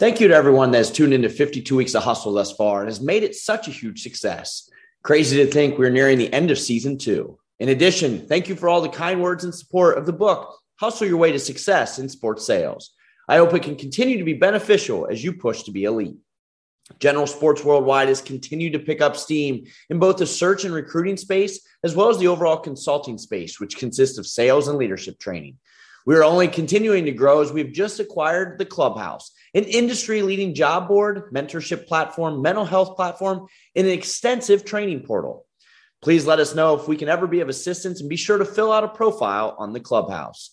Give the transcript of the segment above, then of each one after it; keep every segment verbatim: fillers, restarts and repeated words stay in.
Thank you to everyone that has tuned into fifty-two Weeks of Hustle thus far and has made it such a huge success. Crazy to think we're nearing the end of season two. In addition, thank you for all the kind words and support of the book, Hustle Your Way to Success in Sports Sales. I hope it can continue to be beneficial as you push to be elite. General Sports Worldwide has continued to pick up steam in both the search and recruiting space, as well as the overall consulting space, which consists of sales and leadership training. We are only continuing to grow as we've just acquired The Clubhouse, an industry-leading job board, mentorship platform, mental health platform, and an extensive training portal. Please let us know if we can ever be of assistance and be sure to fill out a profile on The Clubhouse.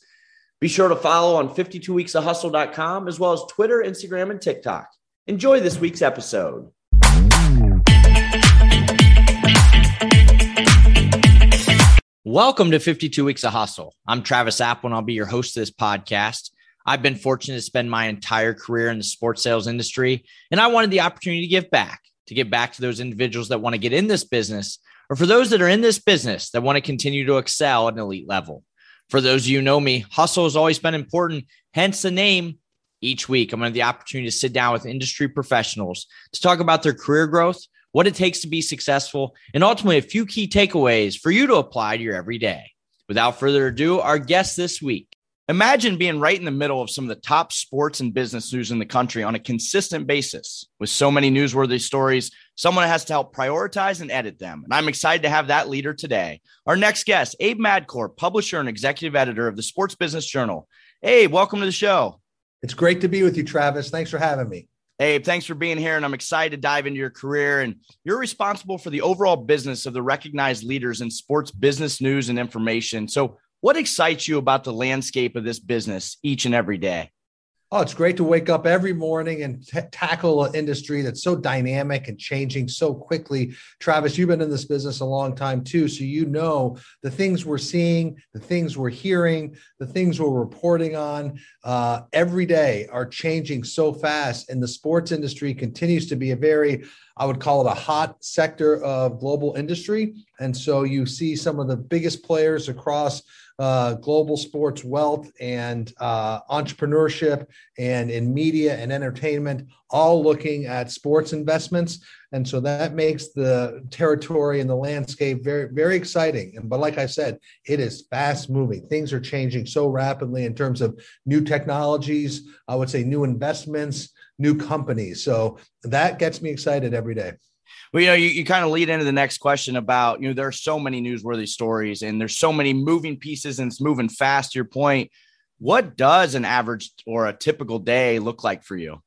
Be sure to follow on fifty-two weeks of hustle dot com as well as Twitter, Instagram, and TikTok. Enjoy this week's episode. Welcome to fifty-two Weeks of Hustle. I'm Travis Appel, and I'll be your host of this podcast. I've been fortunate to spend my entire career in the sports sales industry, and I wanted the opportunity to give back, to give back to those individuals that want to get in this business, or for those that are in this business that want to continue to excel at an elite level. For those of you who know me, hustle has always been important, hence the name. Each week, I'm going to have the opportunity to sit down with industry professionals to talk about their career growth, what it takes to be successful, and ultimately a few key takeaways for you to apply to your everyday. Without further ado, our guest this week. Imagine being right in the middle of some of the top sports and business news in the country on a consistent basis. With so many newsworthy stories, someone has to help prioritize and edit them. And I'm excited to have that leader today. Our next guest, Abe Madcore, publisher and executive editor of the Sports Business Journal. Abe, welcome to the show. It's great to be with you, Travis. Thanks for having me. Abe, thanks for being here. And I'm excited to dive into your career. And you're responsible for the overall business of the recognized leaders in sports business news and information. So what excites you about the landscape of this business each and every day? Oh, it's great to wake up every morning and t- tackle an industry that's so dynamic and changing so quickly. Travis, you've been in this business a long time too, so you know the things we're seeing, the things we're hearing, the things we're reporting on uh, every day are changing so fast. And the sports industry continues to be a very, I would call it a hot sector of global industry. And so you see some of the biggest players across Uh, global sports wealth and uh, entrepreneurship and in media and entertainment, all looking at sports investments. And so that makes the territory and the landscape very, very exciting. And but like I said, it is fast moving. Things are changing so rapidly in terms of new technologies, I would say new investments, new companies. So that gets me excited every day. Well, you know, you, you kind of lead into the next question about, you know, there are so many newsworthy stories and there's so many moving pieces and it's moving fast. To your point, what does an average or a typical day look like for you?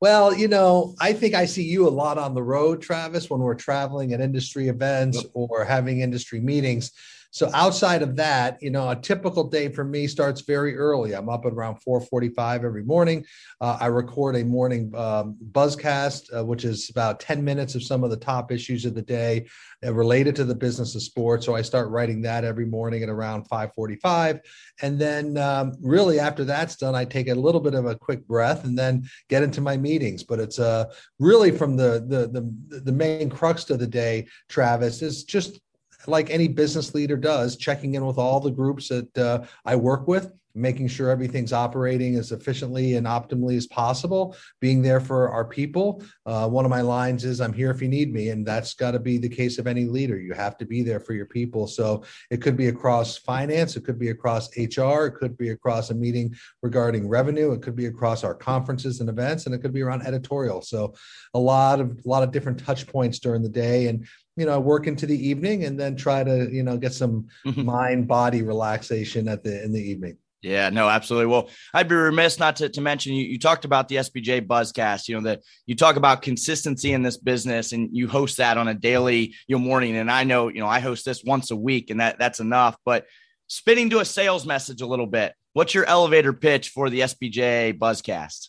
Well, you know, I think I see you a lot on the road, Travis, when we're traveling at industry events yep. or having industry meetings. So outside of that, you know, a typical day for me starts very early. I'm up at around four forty-five every morning. Uh, I record a morning um, buzzcast, uh, which is about ten minutes of some of the top issues of the day related to the business of sports. So I start writing that every morning at around five forty-five. And then um, really after that's done, I take a little bit of a quick breath and then get into my meetings. But it's uh, really from the, the, the, the main crux of the day, Travis, is just like any business leader does, checking in with all the groups that uh, I work with, making sure everything's operating as efficiently and optimally as possible, being there for our people. Uh, one of my lines is, I'm here if you need me. And that's got to be the case of any leader. You have to be there for your people. So it could be across finance. It could be across H R. It could be across a meeting regarding revenue. It could be across our conferences and events, and it could be around editorial. So a lot of, a lot of different touch points during the day. And you know, work into the evening and then try to, you know, get some mind body relaxation at the, in the evening. Yeah, no, absolutely. Well, I'd be remiss not to, to mention, you, you talked about the S B J Buzzcast, you know, that you talk about consistency in this business and you host that on a daily you know, morning. And I know, you know, I host this once a week and that that's enough, but spinning to a sales message a little bit. What's your elevator pitch for the S B J Buzzcast?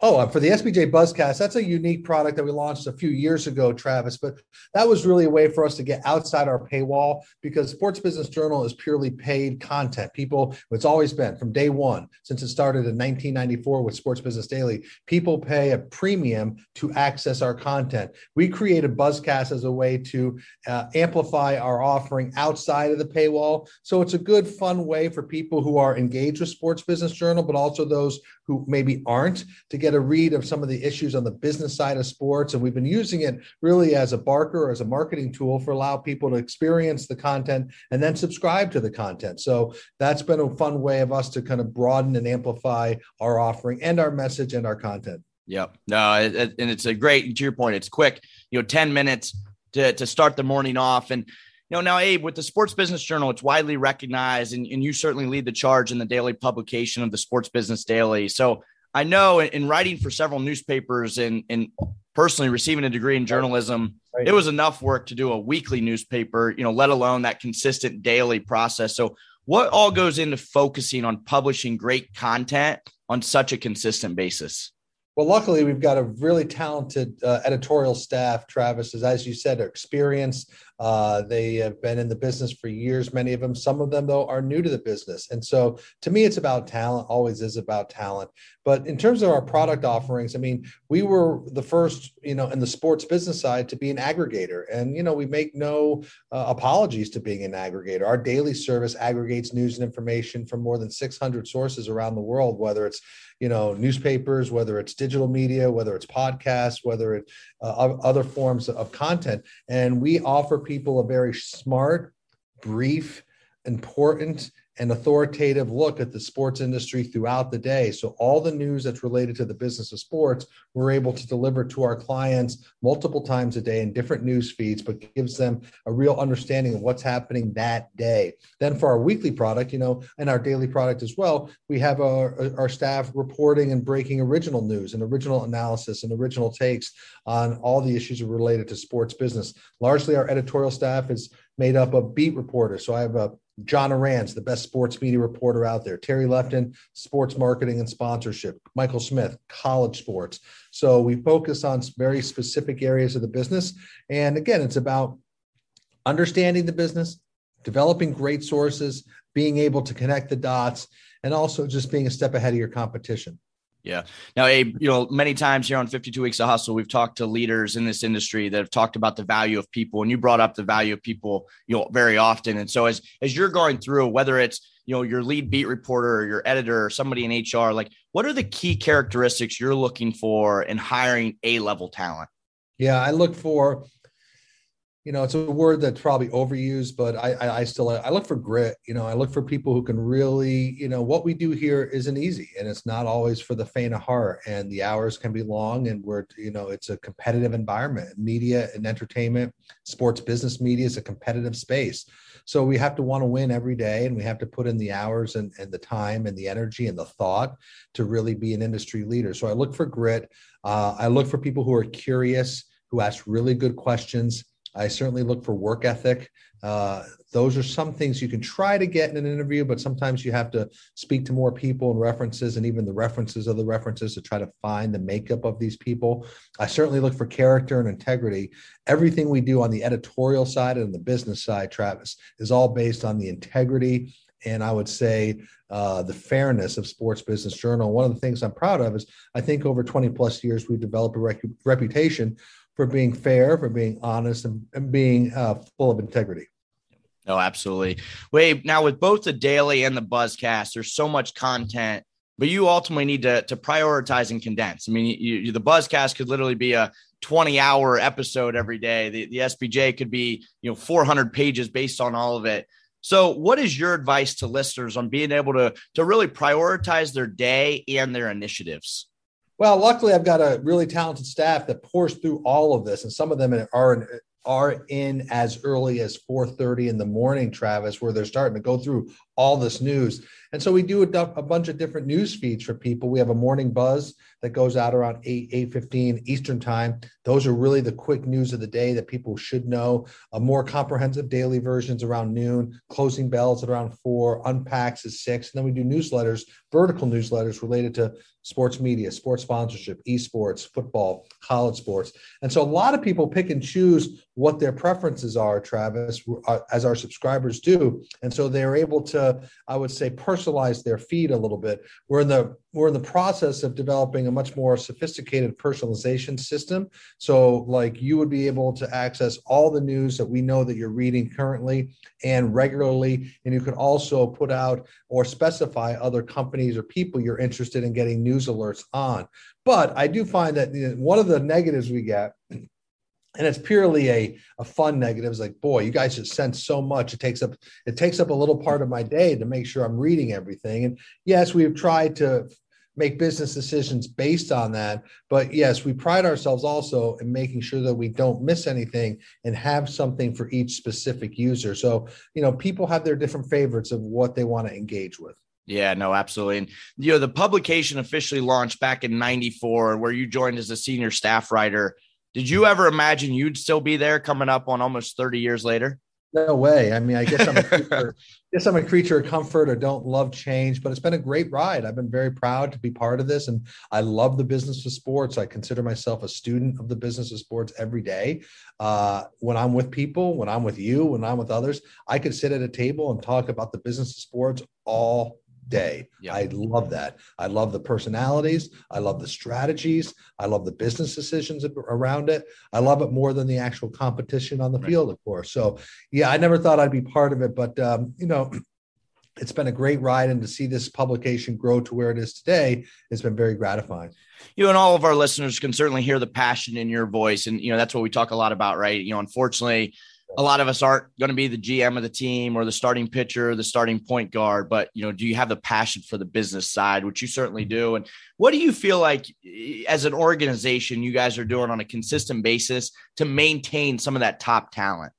Oh, for the S B J Buzzcast, that's a unique product that we launched a few years ago, Travis, but that was really a way for us to get outside our paywall because Sports Business Journal is purely paid content. People, it's always been from day one, since it started in nineteen ninety-four with Sports Business Daily, people pay a premium to access our content. We created Buzzcast as a way to uh, amplify our offering outside of the paywall. So it's a good, fun way for people who are engaged with Sports Business Journal, but also those who maybe aren't, to get a read of some of the issues on the business side of sports. And we've been using it really as a barker, as a marketing tool for allow people to experience the content and then subscribe to the content. So that's been a fun way of us to kind of broaden and amplify our offering and our message and our content. Yep. No, it, it, and it's a great, to your point, it's quick, you know, ten minutes to, to start the morning off. And you know, now, Abe, with the Sports Business Journal, it's widely recognized, and, and you certainly lead the charge in the daily publication of the Sports Business Daily. So I know in, in writing for several newspapers and, and personally receiving a degree in journalism, right. It was enough work to do a weekly newspaper, you know, let alone that consistent daily process. So what all goes into focusing on publishing great content on such a consistent basis? Well, luckily, we've got a really talented uh, editorial staff. Travis is, as you said, experienced. Uh, they have been in the business for years, many of them. Some of them, though, are new to the business. And so to me, it's about talent, always is about talent. But in terms of our product offerings, I mean, we were the first, you know, in the sports business side to be an aggregator. And, you know, we make no uh, apologies to being an aggregator. Our daily service aggregates news and information from more than six hundred sources around the world, whether it's you know, newspapers, whether it's digital media, whether it's podcasts, whether it's uh, other forms of content. And we offer people a very smart, brief, important, and authoritative look at the sports industry throughout the day. So all the news that's related to the business of sports, we're able to deliver to our clients multiple times a day in different news feeds, but gives them a real understanding of what's happening that day. Then for our weekly product, you know, and our daily product as well, we have our, our staff reporting and breaking original news and original analysis and original takes on all the issues related to sports business. Largely, our editorial staff is made up of beat reporters. So I have a John Arantz, the best sports media reporter out there. Terry Lefton, sports marketing and sponsorship. Michael Smith, college sports. So we focus on very specific areas of the business. And again, it's about understanding the business, developing great sources, being able to connect the dots, and also just being a step ahead of your competition. Yeah. Now, Abe, you know, many times here on fifty-two Weeks of Hustle, we've talked to leaders in this industry that have talked about the value of people, and you brought up the value of people, you know, very often. And so as, as you're going through, whether it's, you know, your lead beat reporter or your editor or somebody in H R, like what are the key characteristics you're looking for in hiring A-level talent? Yeah, I look for, you know, it's a word that's probably overused, but I, I, I still, I look for grit. You know, I look for people who can really, you know, what we do here isn't easy, and it's not always for the faint of heart, and the hours can be long, and we're, you know, it's a competitive environment. Media and entertainment, sports business media is a competitive space. So we have to want to win every day, and we have to put in the hours and, and the time and the energy and the thought to really be an industry leader. So I look for grit. Uh, I look for people who are curious, who ask really good questions. I certainly look for work ethic. Uh, those are some things you can try to get in an interview, but sometimes you have to speak to more people and references, and even the references of the references, to try to find the makeup of these people. I certainly look for character and integrity. Everything we do on the editorial side and the business side, Travis, is all based on the integrity and I would say uh, the fairness of Sports Business Journal. One of the things I'm proud of is I think over twenty plus years, we've developed a rec- reputation for being fair, for being honest, and, and being uh, full of integrity. No, absolutely. Wait, now with both the daily and the Buzzcast, there's so much content, but you ultimately need to, to prioritize and condense. I mean, you, you, the Buzzcast could literally be a twenty hour episode every day. The, the S B J could be, you know, four hundred pages based on all of it. So what is your advice to listeners on being able to, to really prioritize their day and their initiatives? Well, luckily, I've got a really talented staff that pours through all of this, and some of them are in, are in as early as four thirty in the morning, Travis, where they're starting to go through all this news. And so we do a, a bunch of different news feeds for people. We have a morning buzz that goes out around eight, eight fifteen Eastern time. Those are really the quick news of the day that people should know. A more comprehensive daily versions around noon, closing bells at around four, unpacks is six. And then we do newsletters, vertical newsletters related to sports media, sports sponsorship, esports, football, college sports. And so a lot of people pick and choose what their preferences are, Travis, as our subscribers do. And so they're able to to, I would say, personalize their feed a little bit. We're in the we're in the process of developing a much more sophisticated personalization system. So like you would be able to access all the news that we know that you're reading currently and regularly. And you could also put out or specify other companies or people you're interested in getting news alerts on. But I do find that one of the negatives we get, and it's purely a, a fun negative, is like, boy, you guys just send so much. It takes up it takes up a little part of my day to make sure I'm reading everything. And yes, we've tried to make business decisions based on that. But yes, we pride ourselves also in making sure that we don't miss anything and have something for each specific user. So, you know, people have their different favorites of what they want to engage with. Yeah, no, absolutely. And, you know, the publication officially launched back in ninety-four, where you joined as a senior staff writer. Did you ever imagine you'd still be there coming up on almost thirty years later? No way. I mean, I guess I'm a creature, I guess I'm a creature of comfort, or don't love change, but it's been a great ride. I've been very proud to be part of this. And I love the business of sports. I consider myself a student of the business of sports every day. Uh, when I'm with people, when I'm with you, when I'm with others, I could sit at a table and talk about the business of sports all day. Yep. I love that. I love the personalities. I love the strategies. I love the business decisions around it. I love it more than the actual competition on the right. field, of course. So yeah, I never thought I'd be part of it, but um, you know, it's been a great ride, and to see this publication grow to where it is today has been very gratifying. You know, and all of our listeners can certainly hear the passion in your voice. And, you know, that's what we talk a lot about, right? You know, unfortunately, a lot of us aren't going to be the G M of the team or the starting pitcher, or the starting point guard, but, you know, do you have the passion for the business side, which you certainly do? And what do you feel like as an organization you guys are doing on a consistent basis to maintain some of that top talent?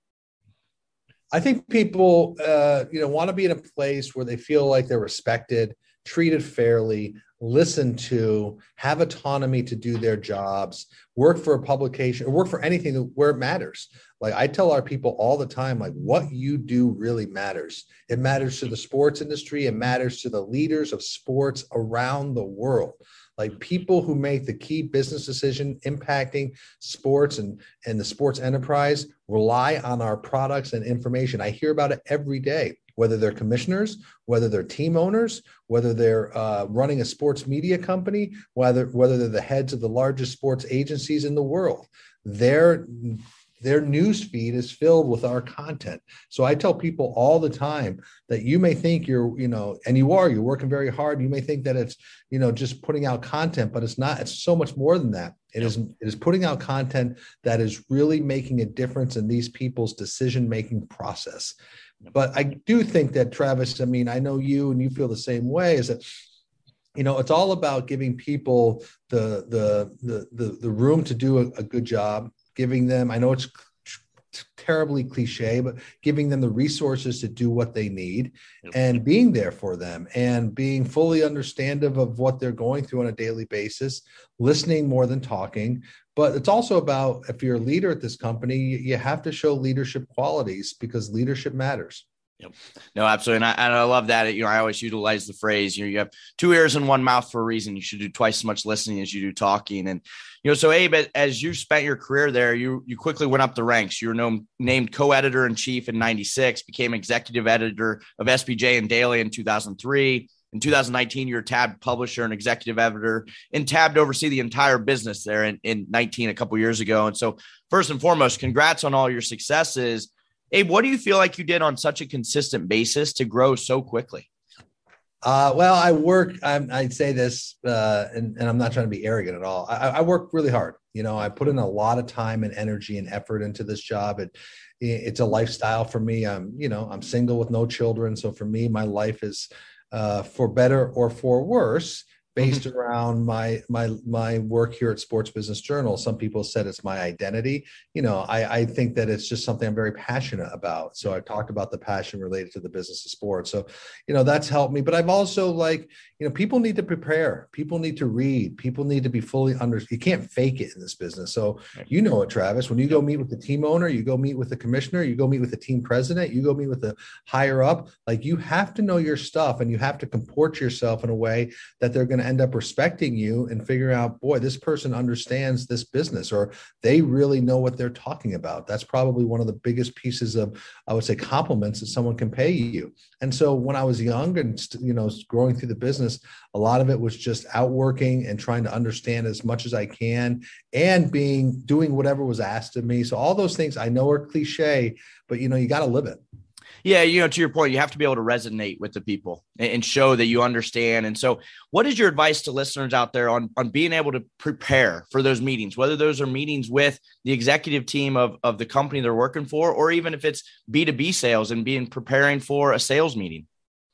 I think people, uh, you know, want to be in a place where they feel like they're respected, treated fairly, listened to, have autonomy to do their jobs, work for a publication, or work for anything where it matters. Like I tell our people all the time, like what you do really matters. It matters to the sports industry. It matters to the leaders of sports around the world. Like people who make the key business decision impacting sports and, and the sports enterprise rely on our products and information. I hear about it every day, whether they're commissioners, whether they're team owners, whether they're uh, running a sports media company, whether, whether they're the heads of the largest sports agencies in the world. They're Their news feed is filled with our content. So I tell people all the time that you may think you're, you know, and you are, you're working very hard. You may think that it's, you know, just putting out content, but it's not, it's so much more than that. It is, it is putting out content that is really making a difference in these people's decision-making process. But I do think that, Travis, I mean, I know you and you feel the same way, is that, you know, it's all about giving people the, the, the, the, the room to do a, a good job. Giving them, I know it's terribly cliche, but giving them the resources to do what they need, yep. and being there for them, and being fully understanding of what they're going through on a daily basis, listening more than talking. But it's also about, if you're a leader at this company, you have to show leadership qualities, because leadership matters. Yep. No, absolutely. And I, and I love that. You know, I always utilize the phrase, you know, you have two ears and one mouth for a reason. You should do twice as much listening as you do talking. And, you know, so Abe, as you spent your career there, you, you quickly went up the ranks. You were known, named co-editor in chief in ninety-six, became executive editor of S B J and Daily in two thousand three. In two thousand nineteen, you were tabbed publisher and executive editor, and tabbed to oversee the entire business there in, in nineteen, a couple of years ago. And so first and foremost, congrats on all your successes. Abe, what do you feel like you did on such a consistent basis to grow so quickly? Uh, well, I work, I'm, I'd say this, uh, and, and I'm not trying to be arrogant at all. I, I work really hard. You know, I put in a lot of time and energy and effort into this job. It, it's a lifestyle for me. I'm, you know, I'm single with no children. So for me, my life is uh, for better or for worse, based around my my my work here at Sports Business Journal. Some people said it's my identity. You know, I, I think that it's just something I'm very passionate about. So I talked about the passion related to the business of sports. So, you know, that's helped me. But I've also, like, you know, people need to prepare. People need to read. People need to be fully under. You can't fake it in this business. So you know it, Travis. When you go meet with the team owner, you go meet with the commissioner, you go meet with the team president, you go meet with the higher up. Like, you have to know your stuff, and you have to comport yourself in a way that they're going to end up respecting you and figuring out, boy, this person understands this business, or they really know what they're talking about. That's probably one of the biggest pieces of, I would say, compliments that someone can pay you. And so when I was young and, you know, growing through the business, a lot of it was just outworking and trying to understand as much as I can and being doing whatever was asked of me. So all those things I know are cliche, but, you know, you got to live it. Yeah. You know, to your point, you have to be able to resonate with the people and show that you understand. And so what is your advice to listeners out there on, on being able to prepare for those meetings, whether those are meetings with the executive team of, of the company they're working for, or even if it's B two B sales and being preparing for a sales meeting?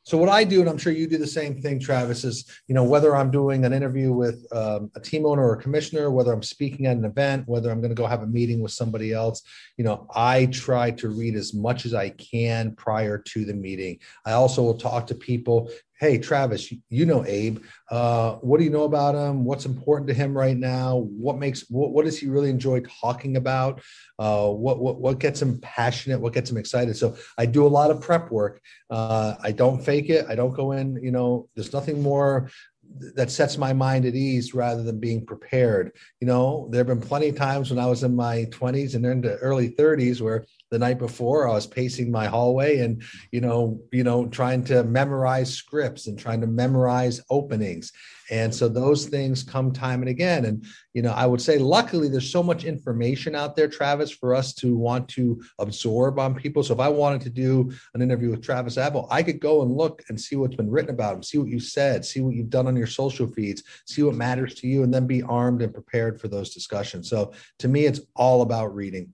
So what I do, and I'm sure you do the same thing, Travis, is, you know, whether I'm doing an interview with um, a team owner or a commissioner, whether I'm speaking at an event, whether I'm going to go have a meeting with somebody else, you know, I try to read as much as I can prior to the meeting. I also will talk to people. Hey, Travis, you know Abe. Uh, what do you know about him? What's important to him right now? What makes what, what does he really enjoy talking about? Uh, what what what gets him passionate? What gets him excited? So I do a lot of prep work. Uh, I don't fake it. I don't go in. You know, there's nothing more that sets my mind at ease rather than being prepared. You know, there have been plenty of times when I was in my twenties and into early thirties where the night before I was pacing my hallway and, you know, you know, trying to memorize scripts and trying to memorize openings. And so those things come time and again. And, you know, I would say, luckily, there's so much information out there, Travis, for us to want to absorb on people. So if I wanted to do an interview with Travis Abel, I could go and look and see what's been written about him, see what you said, see what you've done on your social feeds, see what matters to you, and then be armed and prepared for those discussions. So to me, it's all about reading.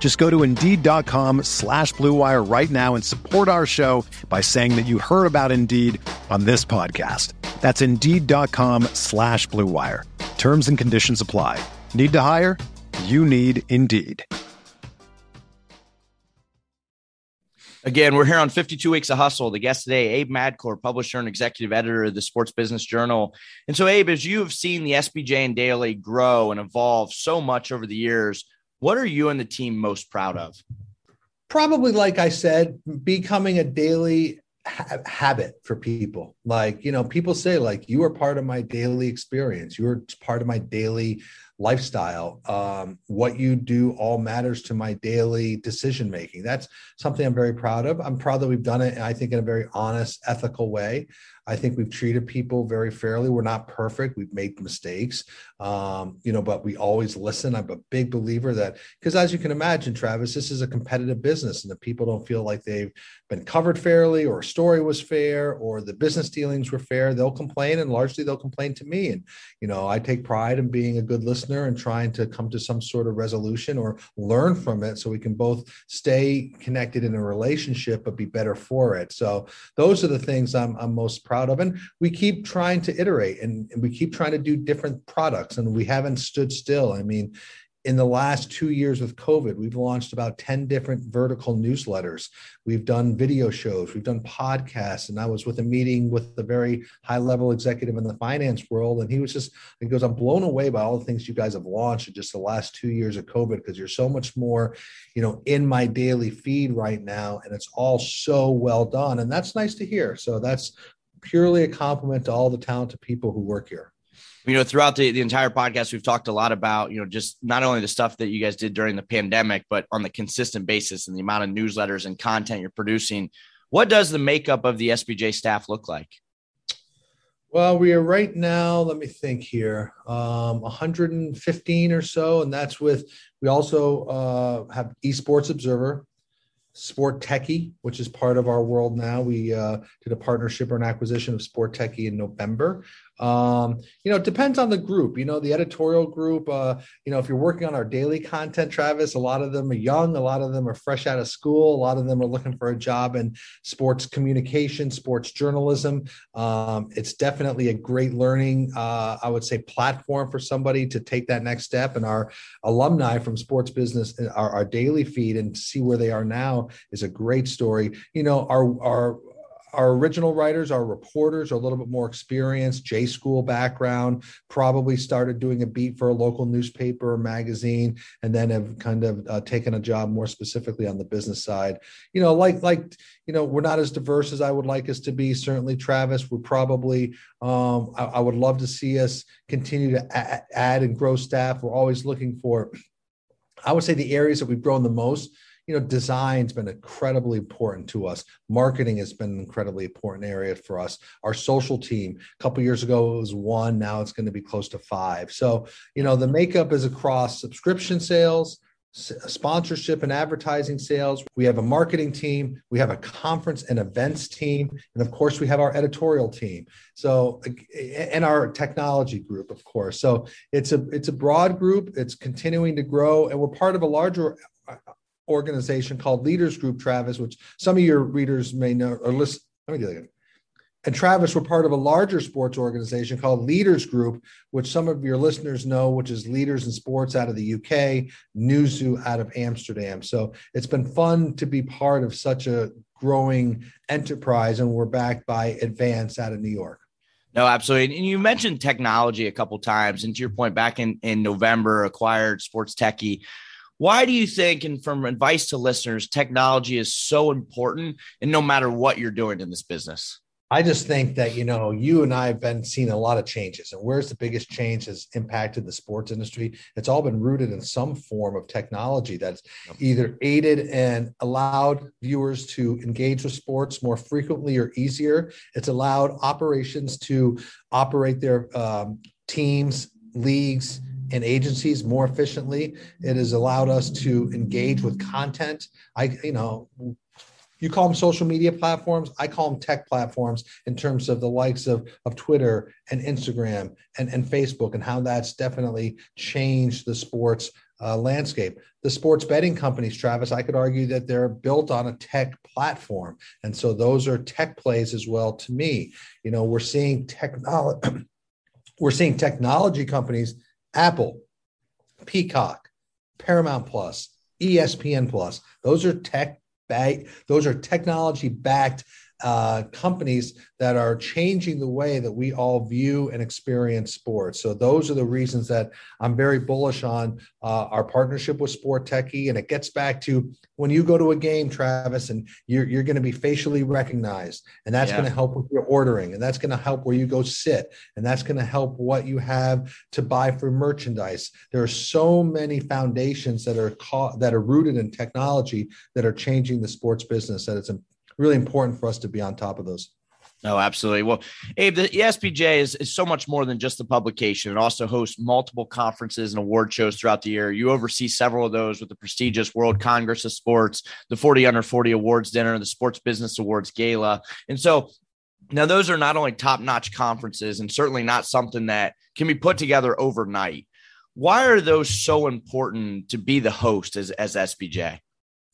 Just go to Indeed.com slash Blue Wire right now and support our show by saying that you heard about Indeed on this podcast. That's Indeed.com slash Blue Wire. Terms and conditions apply. Need to hire? You need Indeed. Again, we're here on fifty-two weeks of Hustle. The guest today, Abe Madcore, publisher and executive editor of the Sports Business Journal. And so, Abe, as you have seen the S B J and Daily grow and evolve so much over the years, what are you and the team most proud of? Probably, like I said, becoming a daily ha- habit for people. Like, you know, people say, like, you are part of my daily experience. You are part of my daily lifestyle. Um, what you do all matters to my daily decision making. That's something I'm very proud of. I'm proud that we've done it, I think, in a very honest, ethical way. I think we've treated people very fairly. We're not perfect. We've made mistakes, um, you know, but we always listen. I'm a big believer that, because as you can imagine, Travis, this is a competitive business, and the people don't feel like they've been covered fairly, or a story was fair, or the business dealings were fair. They'll complain, and largely they'll complain to me. And, you know, I take pride in being a good listener and trying to come to some sort of resolution or learn from it so we can both stay connected in a relationship, but be better for it. So those are the things I'm, I'm most proud of. And we keep trying to iterate, and we keep trying to do different products, and we haven't stood still. I mean, in the last two years with COVID, we've launched about ten different vertical newsletters. We've done video shows, we've done podcasts. And I was with a meeting with a very high level executive in the finance world. And he was just, he goes, I'm blown away by all the things you guys have launched in just the last two years of COVID, because you're so much more, you know, in my daily feed right now. And it's all so well done. And that's nice to hear. So that's purely a compliment to all the talented people who work here. You know, throughout the, the entire podcast, we've talked a lot about, you know, just not only the stuff that you guys did during the pandemic, but on the consistent basis and the amount of newsletters and content you're producing. What does the makeup of the S B J staff look like? Well, we are right now, let me think here, um, one hundred fifteen or so. And that's with, we also uh, have eSports Observer, Sport Techie, which is part of our world now. We uh, did a partnership or an acquisition of Sport Techie in November. Um, you know, it depends on the group, you know, the editorial group. Uh, you know, if you're working on our daily content, Travis, a lot of them are young. A lot of them are fresh out of school. A lot of them are looking for a job in sports communication, sports journalism. Um, it's definitely a great learning, uh, I would say, platform for somebody to take that next step. And our alumni from Sports Business, our, our daily feed, and see where they are now is a great story. You know, our, our, Our original writers, our reporters are a little bit more experienced, J-school background, probably started doing a beat for a local newspaper or magazine, and then have kind of uh, taken a job more specifically on the business side. You know, like, like, you know, we're not as diverse as I would like us to be. Certainly, Travis, we're probably, um, I, I would love to see us continue to add, add and grow staff. We're always looking for, I would say, the areas that we've grown the most. You know, design's been incredibly important to us. Marketing has been an incredibly important area for us. Our social team, a couple of years ago, it was one. Now it's going to be close to five. So, you know, the makeup is across subscription sales, sponsorship and advertising sales. We have a marketing team. We have a conference and events team. And of course, we have our editorial team. So, and our technology group, of course. So it's a, it's a broad group. It's continuing to grow. And we're part of a larger organization called Leaders Group, Travis, which some of your readers may know or listen. Let me do that again. And Travis, we're part of a larger sports organization called Leaders Group, which some of your listeners know, which is Leaders in Sports out of the U K, New Zoo out of Amsterdam. So it's been fun to be part of such a growing enterprise, and we're backed by Advance out of New York. No, absolutely. And you mentioned technology a couple of times, and to your point, back in, in November, acquired Sports Techie. Why do you think, and from advice to listeners, technology is so important, and no matter what you're doing in this business? I just think that, you know, you and I have been seeing a lot of changes, and where's the biggest change has impacted the sports industry? It's all been rooted in some form of technology that's either aided and allowed viewers to engage with sports more frequently or easier. It's allowed operations to operate their um, teams, leagues, and agencies more efficiently. It has allowed us to engage with content. I, you know, you call them social media platforms. I call them tech platforms in terms of the likes of, of Twitter and Instagram and, and Facebook, and how that's definitely changed the sports uh, landscape. The sports betting companies, Travis, I could argue that they're built on a tech platform. And so those are tech plays as well to me. You know, we're seeing technology, we're seeing technology companies, Apple, Peacock, Paramount Plus, E S P N Plus. Those are tech back, those are technology backed uh, companies that are changing the way that we all view and experience sports. So those are the reasons that I'm very bullish on uh, our partnership with Sport Techie. And it gets back to when you go to a game, Travis, and you're, you're going to be facially recognized, and that's yeah. going to help with your ordering, and that's going to help where you go sit, and that's going to help what you have to buy for merchandise. There are so many foundations that are caught, that are rooted in technology that are changing the sports business, that it's really important for us to be on top of those. No, absolutely. Well, Abe, the S B J is, is so much more than just the publication. It also hosts multiple conferences and award shows throughout the year. You oversee several of those with the prestigious World Congress of Sports, the forty under forty Awards Dinner, the Sports Business Awards Gala. And so now those are not only top-notch conferences, and certainly not something that can be put together overnight. Why are those so important to be the host as, as S B J?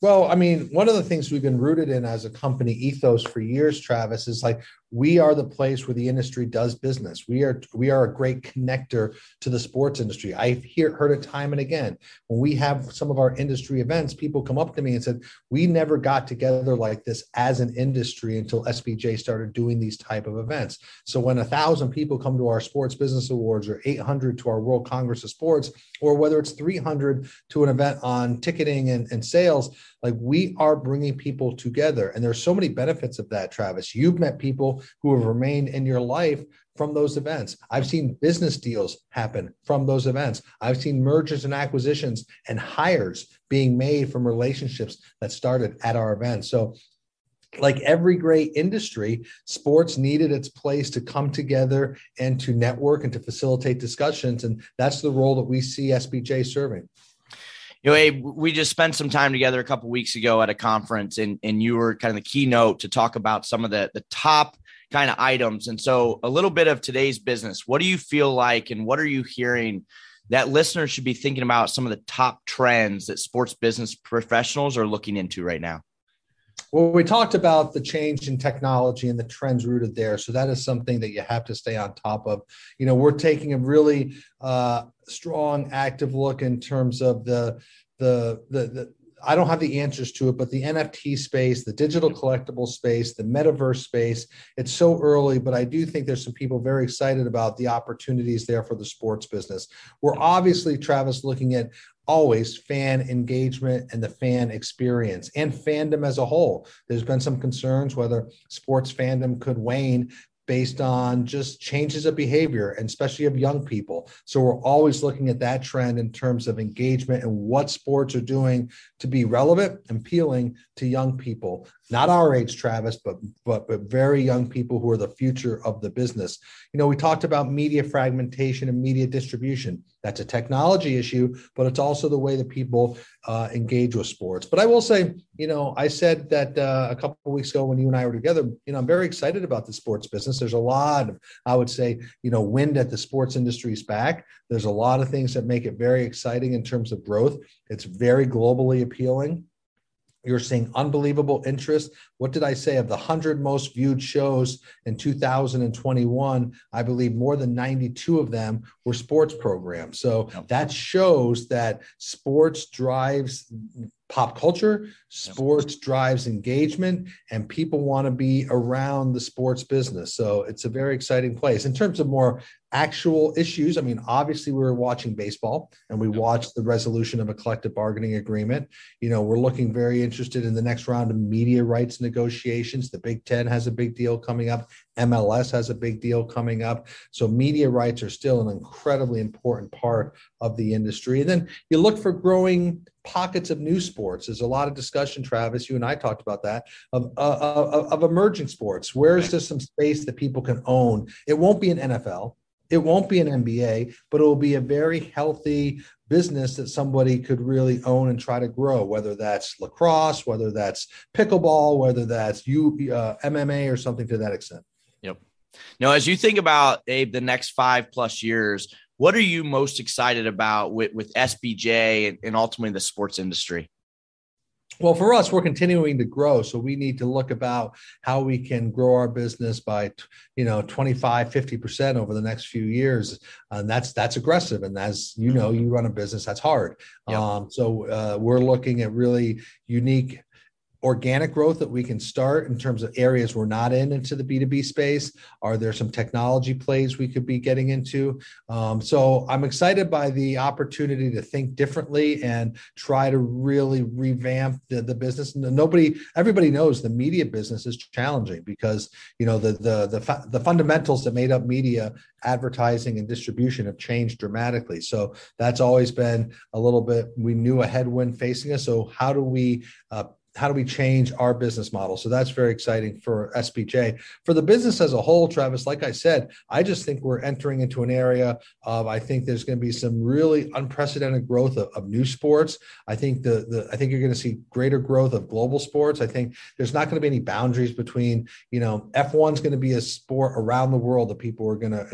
Well, I mean, one of the things we've been rooted in as a company ethos for years, Travis, is like, we are the place where the industry does business. We are we are a great connector to the sports industry. I've hear, heard it time and again. When we have some of our industry events, people come up to me and said, we never got together like this as an industry until S B J started doing these type of events. So when a thousand people come to our Sports Business Awards, or eight hundred to our World Congress of Sports, or whether it's three hundred to an event on ticketing and, and sales, like, we are bringing people together. And there's so many benefits of that, Travis. You've met people who have remained in your life from those events. I've seen business deals happen from those events. I've seen mergers and acquisitions and hires being made from relationships that started at our events. So like every great industry, sports needed its place to come together and to network and to facilitate discussions. And that's the role that we see S B J serving. You know, Abe, we just spent some time together a couple of weeks ago at a conference, and, and you were kind of the keynote to talk about some of the, the top kind of items. And so a little bit of today's business, what do you feel like and what are you hearing that listeners should be thinking about, some of the top trends that sports business professionals are looking into right now? Well, we talked about the change in technology and the trends rooted there. So that is something that you have to stay on top of. You know, we're taking a really uh, strong, active look in terms of the, the, the, the, I don't have the answers to it, but the N F T space, the digital collectible space, the metaverse space, it's so early, but I do think there's some people very excited about the opportunities there for the sports business. We're obviously, Travis, looking at always fan engagement and the fan experience and fandom as a whole. There's been some concerns whether sports fandom could wane based on just changes of behavior, and especially of young people. So we're always looking at that trend in terms of engagement and what sports are doing to be relevant and appealing to young people, not our age, Travis, but, but, but very young people who are the future of the business. You know, we talked about media fragmentation and media distribution. That's a technology issue, but it's also the way that people uh, engage with sports. But I will say, you know, I said that uh, a couple of weeks ago when you and I were together, you know, I'm very excited about the sports business. There's a lot of, I would say, you know, wind at the sports industry's back. There's a lot of things that make it very exciting in terms of growth. It's very globally appealing. You're seeing unbelievable interest. What did I say? Of the one hundred most viewed shows in two thousand twenty-one, I believe more than ninety-two of them were sports programs. So that shows that sports drives pop culture, sports drives engagement, and people want to be around the sports business. So it's a very exciting place. In terms of more actual issues, I mean, obviously we were watching baseball and we watched the resolution of a collective bargaining agreement. You know, we're looking very interested in the next round of media rights negotiations. The Big Ten has a big deal coming up. M L S has a big deal coming up. So media rights are still an incredibly important part of the industry. And then you look for growing pockets of new sports. There's a lot of discussion, Travis, you and I talked about that, of, of, of emerging sports. Where is there some space that people can own? It won't be an N F L. It won't be an N B A, but it will be a very healthy business that somebody could really own and try to grow, whether that's lacrosse, whether that's pickleball, whether that's you, uh, M M A or something to that extent. Yep. Now, as you think about, Abe, the next five plus years, what are you most excited about with, with S B J and, and ultimately the sports industry? Well, for us, we're continuing to grow. So we need to look about how we can grow our business by, you know, twenty-five, fifty percent over the next few years. And that's, that's aggressive. And as you know, you run a business, that's hard. Yep. Um, so uh, we're looking at really unique organic growth that we can start in terms of areas we're not in into the B two B space. Are there some technology plays we could be getting into? Um, so I'm excited by the opportunity to think differently and try to really revamp the, the business. Nobody, everybody knows the media business is challenging because, you know, the, the, the, the fundamentals that made up media, advertising and distribution have changed dramatically. So that's always been a little bit, we knew a headwind facing us. So how do we, uh, How do we change our business model? So that's very exciting for S B J. For the business as a whole, Travis, like I said, I just think we're entering into an area of, I think there's going to be some really unprecedented growth of, of new sports. I think the, the I think you're going to see greater growth of global sports. I think there's not going to be any boundaries between, you know, F one is going to be a sport around the world that people are going to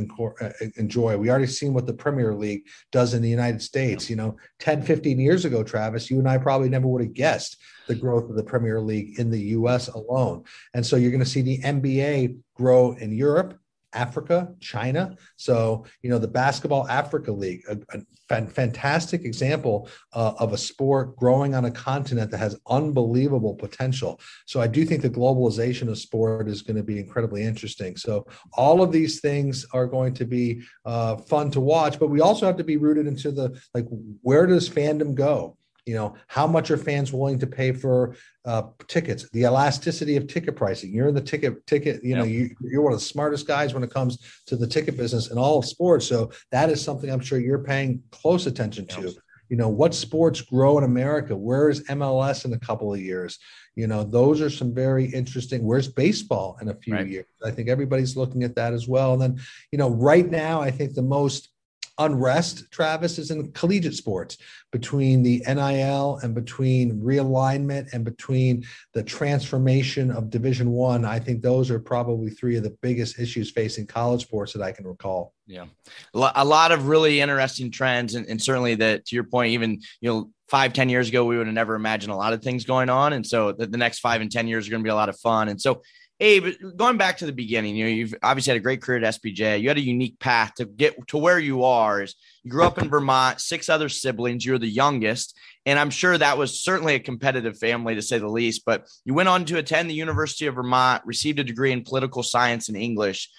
enjoy. We already seen what the Premier League does in the United States. You know, ten, fifteen years ago, Travis, you and I probably never would have guessed the growth of the Premier League in the U S alone. And so you're going to see the N B A grow in Europe, Africa, China. So, you know, the Basketball Africa League, a, a fantastic example uh, of a sport growing on a continent that has unbelievable potential. So I do think the globalization of sport is going to be incredibly interesting. So all of these things are going to be uh, fun to watch, but we also have to be rooted into the, like, where does fandom go? You know, how much are fans willing to pay for uh, tickets? The elasticity of ticket pricing. You're in the ticket, ticket. You know, you, you're one of the smartest guys when it comes to the ticket business and all of sports. So that is something I'm sure you're paying close attention to. You know, what sports grow in America? Where is M L S in a couple of years? You know, those are some very interesting. Where's baseball in a few right. years? I think everybody's looking at that as well. And then, you know, right now, I think the most unrest, Travis, is in collegiate sports, between the N I L and between realignment and between the transformation of Division One. I think those are probably three of the biggest issues facing college sports that I can recall. Yeah. A lot of really interesting trends. And, and certainly that, to your point, even, you know, five, ten years ago, we would have never imagined a lot of things going on. And so the, the next five and ten years are going to be a lot of fun. And so, hey, but going back to the beginning, you know, you've obviously had a great career at S B J. You had a unique path to get to where you are. Is you grew up in Vermont, six other siblings. You're the youngest. And I'm sure that was certainly a competitive family, to say the least. But you went on to attend the University of Vermont, received a degree in political science and English.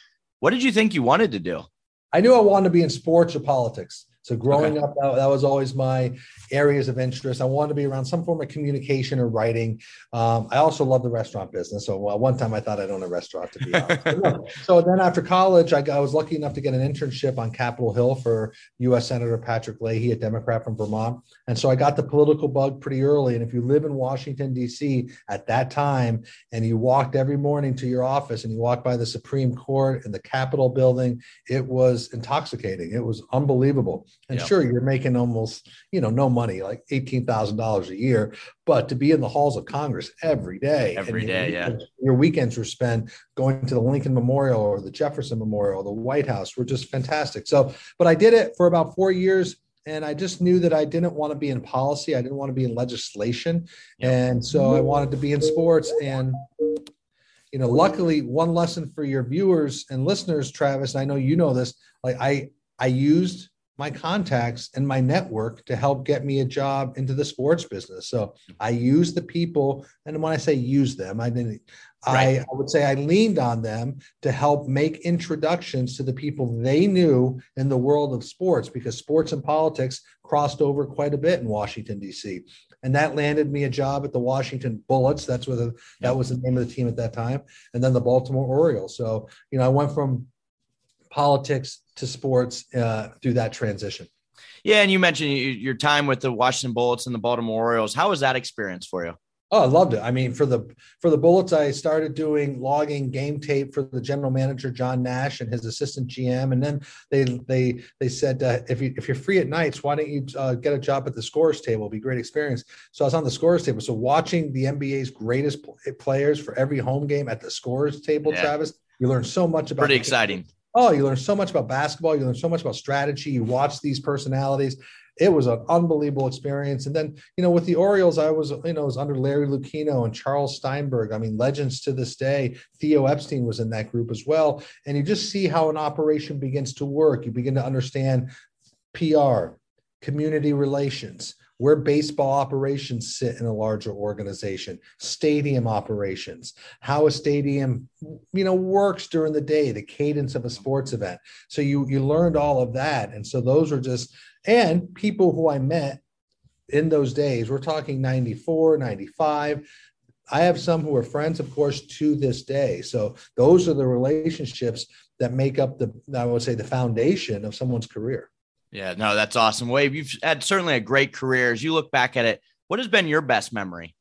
What did you think you wanted to do? I knew I wanted to be in sports or politics. So growing okay. up, that, that was always my areas of interest. I wanted to be around some form of communication or writing. Um, I also love the restaurant business. So uh, one time I thought I'd own a restaurant, to be honest. No. So then after college, I, I was lucky enough to get an internship on Capitol Hill for U S Senator Patrick Leahy, a Democrat from Vermont. And so I got the political bug pretty early. And if you live in Washington, D C at that time, and you walked every morning to your office and you walked by the Supreme Court and the Capitol building, it was intoxicating. It was unbelievable. And yep. sure, you're making almost, you know, no money, like eighteen thousand dollars a year, but to be in the halls of Congress every day, every day, yeah. Your weekends were spent going to the Lincoln Memorial or the Jefferson Memorial, the White House, were just fantastic. So, but I did it for about four years. And I just knew that I didn't want to be in policy. I didn't want to be in legislation. Yep. And so I wanted to be in sports. And you know, luckily, one lesson for your viewers and listeners, Travis, and I know you know this, like I, I used my contacts and my network to help get me a job into the sports business. So I use the people. And when I say use them, I didn't, right. I, I would say I leaned on them to help make introductions to the people they knew in the world of sports, because sports and politics crossed over quite a bit in Washington, D C. And that landed me a job at the Washington Bullets. That's where the, that was the name of the team at that time. And then the Baltimore Orioles. So, you know, I went from politics to sports uh, through that transition. Yeah. And you mentioned your time with the Washington Bullets and the Baltimore Orioles. How was that experience for you? Oh, I loved it. I mean, for the, for the Bullets, I started doing logging game tape for the general manager, John Nash, and his assistant G M. And then they, they, they said, uh, if you, if you're free at nights, why don't you uh, get a job at the scorer's table? It'd be a great experience. So I was on the scorer's table. So watching the N B A's greatest players for every home game at the scorer's table, yeah. Travis, you learn so much about pretty exciting. Oh, you learn so much about basketball. You learn so much about strategy. You watch these personalities. It was an unbelievable experience. And then, you know, with the Orioles, I was, you know, it was under Larry Lucchino and Charles Steinberg. I mean, legends to this day. Theo Epstein was in that group as well. And you just see how an operation begins to work. You begin to understand P R, community relations, where baseball operations sit in a larger organization, stadium operations, how a stadium, you know, works during the day, the cadence of a sports event. So you, you learned all of that. And so those are just, and people who I met in those days, we're talking ninety-four, ninety-five. I have some who are friends, of course, to this day. So those are the relationships that make up the, I would say, the foundation of someone's career. Yeah, no, that's awesome. Wave, you've had certainly a great career. As you look back at it, what has been your best memory?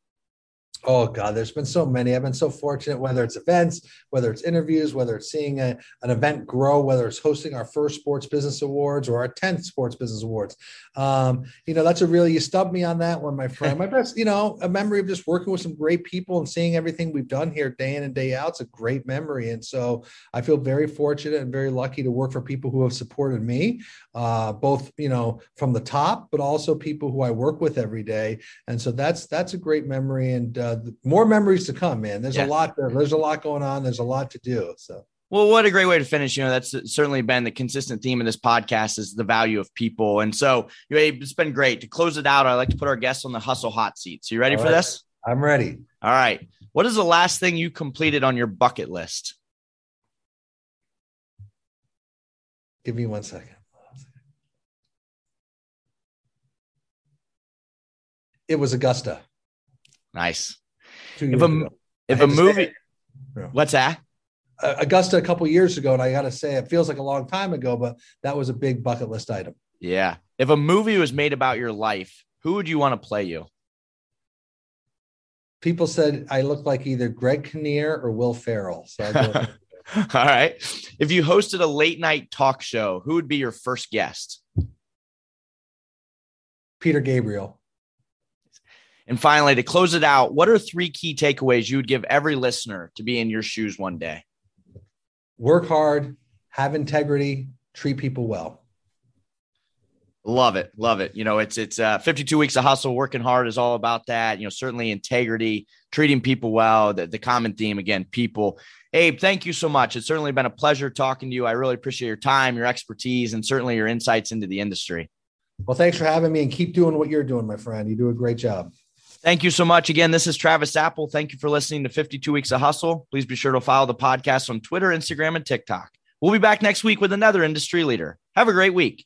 Oh, God, there's been so many. I've been so fortunate, whether it's events, whether it's interviews, whether it's seeing a, an event grow, whether it's hosting our first Sports Business Awards or our tenth Sports Business Awards. Um, you know, that's a really, you stubbed me on that one, my friend. My best, you know, a memory of just working with some great people and seeing everything we've done here day in and day out. It's a great memory. And so I feel very fortunate and very lucky to work for people who have supported me, uh, both, you know, from the top, but also people who I work with every day. And so that's, that's a great memory. And, uh, Uh, more memories to come, man. There's yeah. a lot there. There's a lot going on. There's a lot to do. So, well, what a great way to finish. You know, that's certainly been the consistent theme of this podcast, is the value of people. And so, you know, it's been great to close it out. I like to put our guests on the hustle hot seat. So, you ready All for right. this? I'm ready. All right. What is the last thing you completed on your bucket list? Give me one second. It was Augusta. Nice. If a, if a movie, what's that? Uh, Augusta a couple years ago, and I got to say, it feels like a long time ago, but that was a big bucket list item. Yeah. If a movie was made about your life, who would you want to play you? People said I look like either Greg Kinnear or Will Ferrell. So I go All right. If you hosted a late night talk show, who would be your first guest? Peter Gabriel. And finally, to close it out, what are three key takeaways you would give every listener to be in your shoes one day? Work hard, have integrity, treat people well. Love it. Love it. You know, it's, it's uh, fifty-two weeks of hustle. Working hard is all about that. You know, certainly integrity, treating people well, the, the common theme, again, people. Abe, thank you so much. It's certainly been a pleasure talking to you. I really appreciate your time, your expertise, and certainly your insights into the industry. Well, thanks for having me, and keep doing what you're doing, my friend. You do a great job. Thank you so much. Again, this is Travis Apple. Thank you for listening to fifty-two Weeks of Hustle. Please be sure to follow the podcast on Twitter, Instagram, and TikTok. We'll be back next week with another industry leader. Have a great week.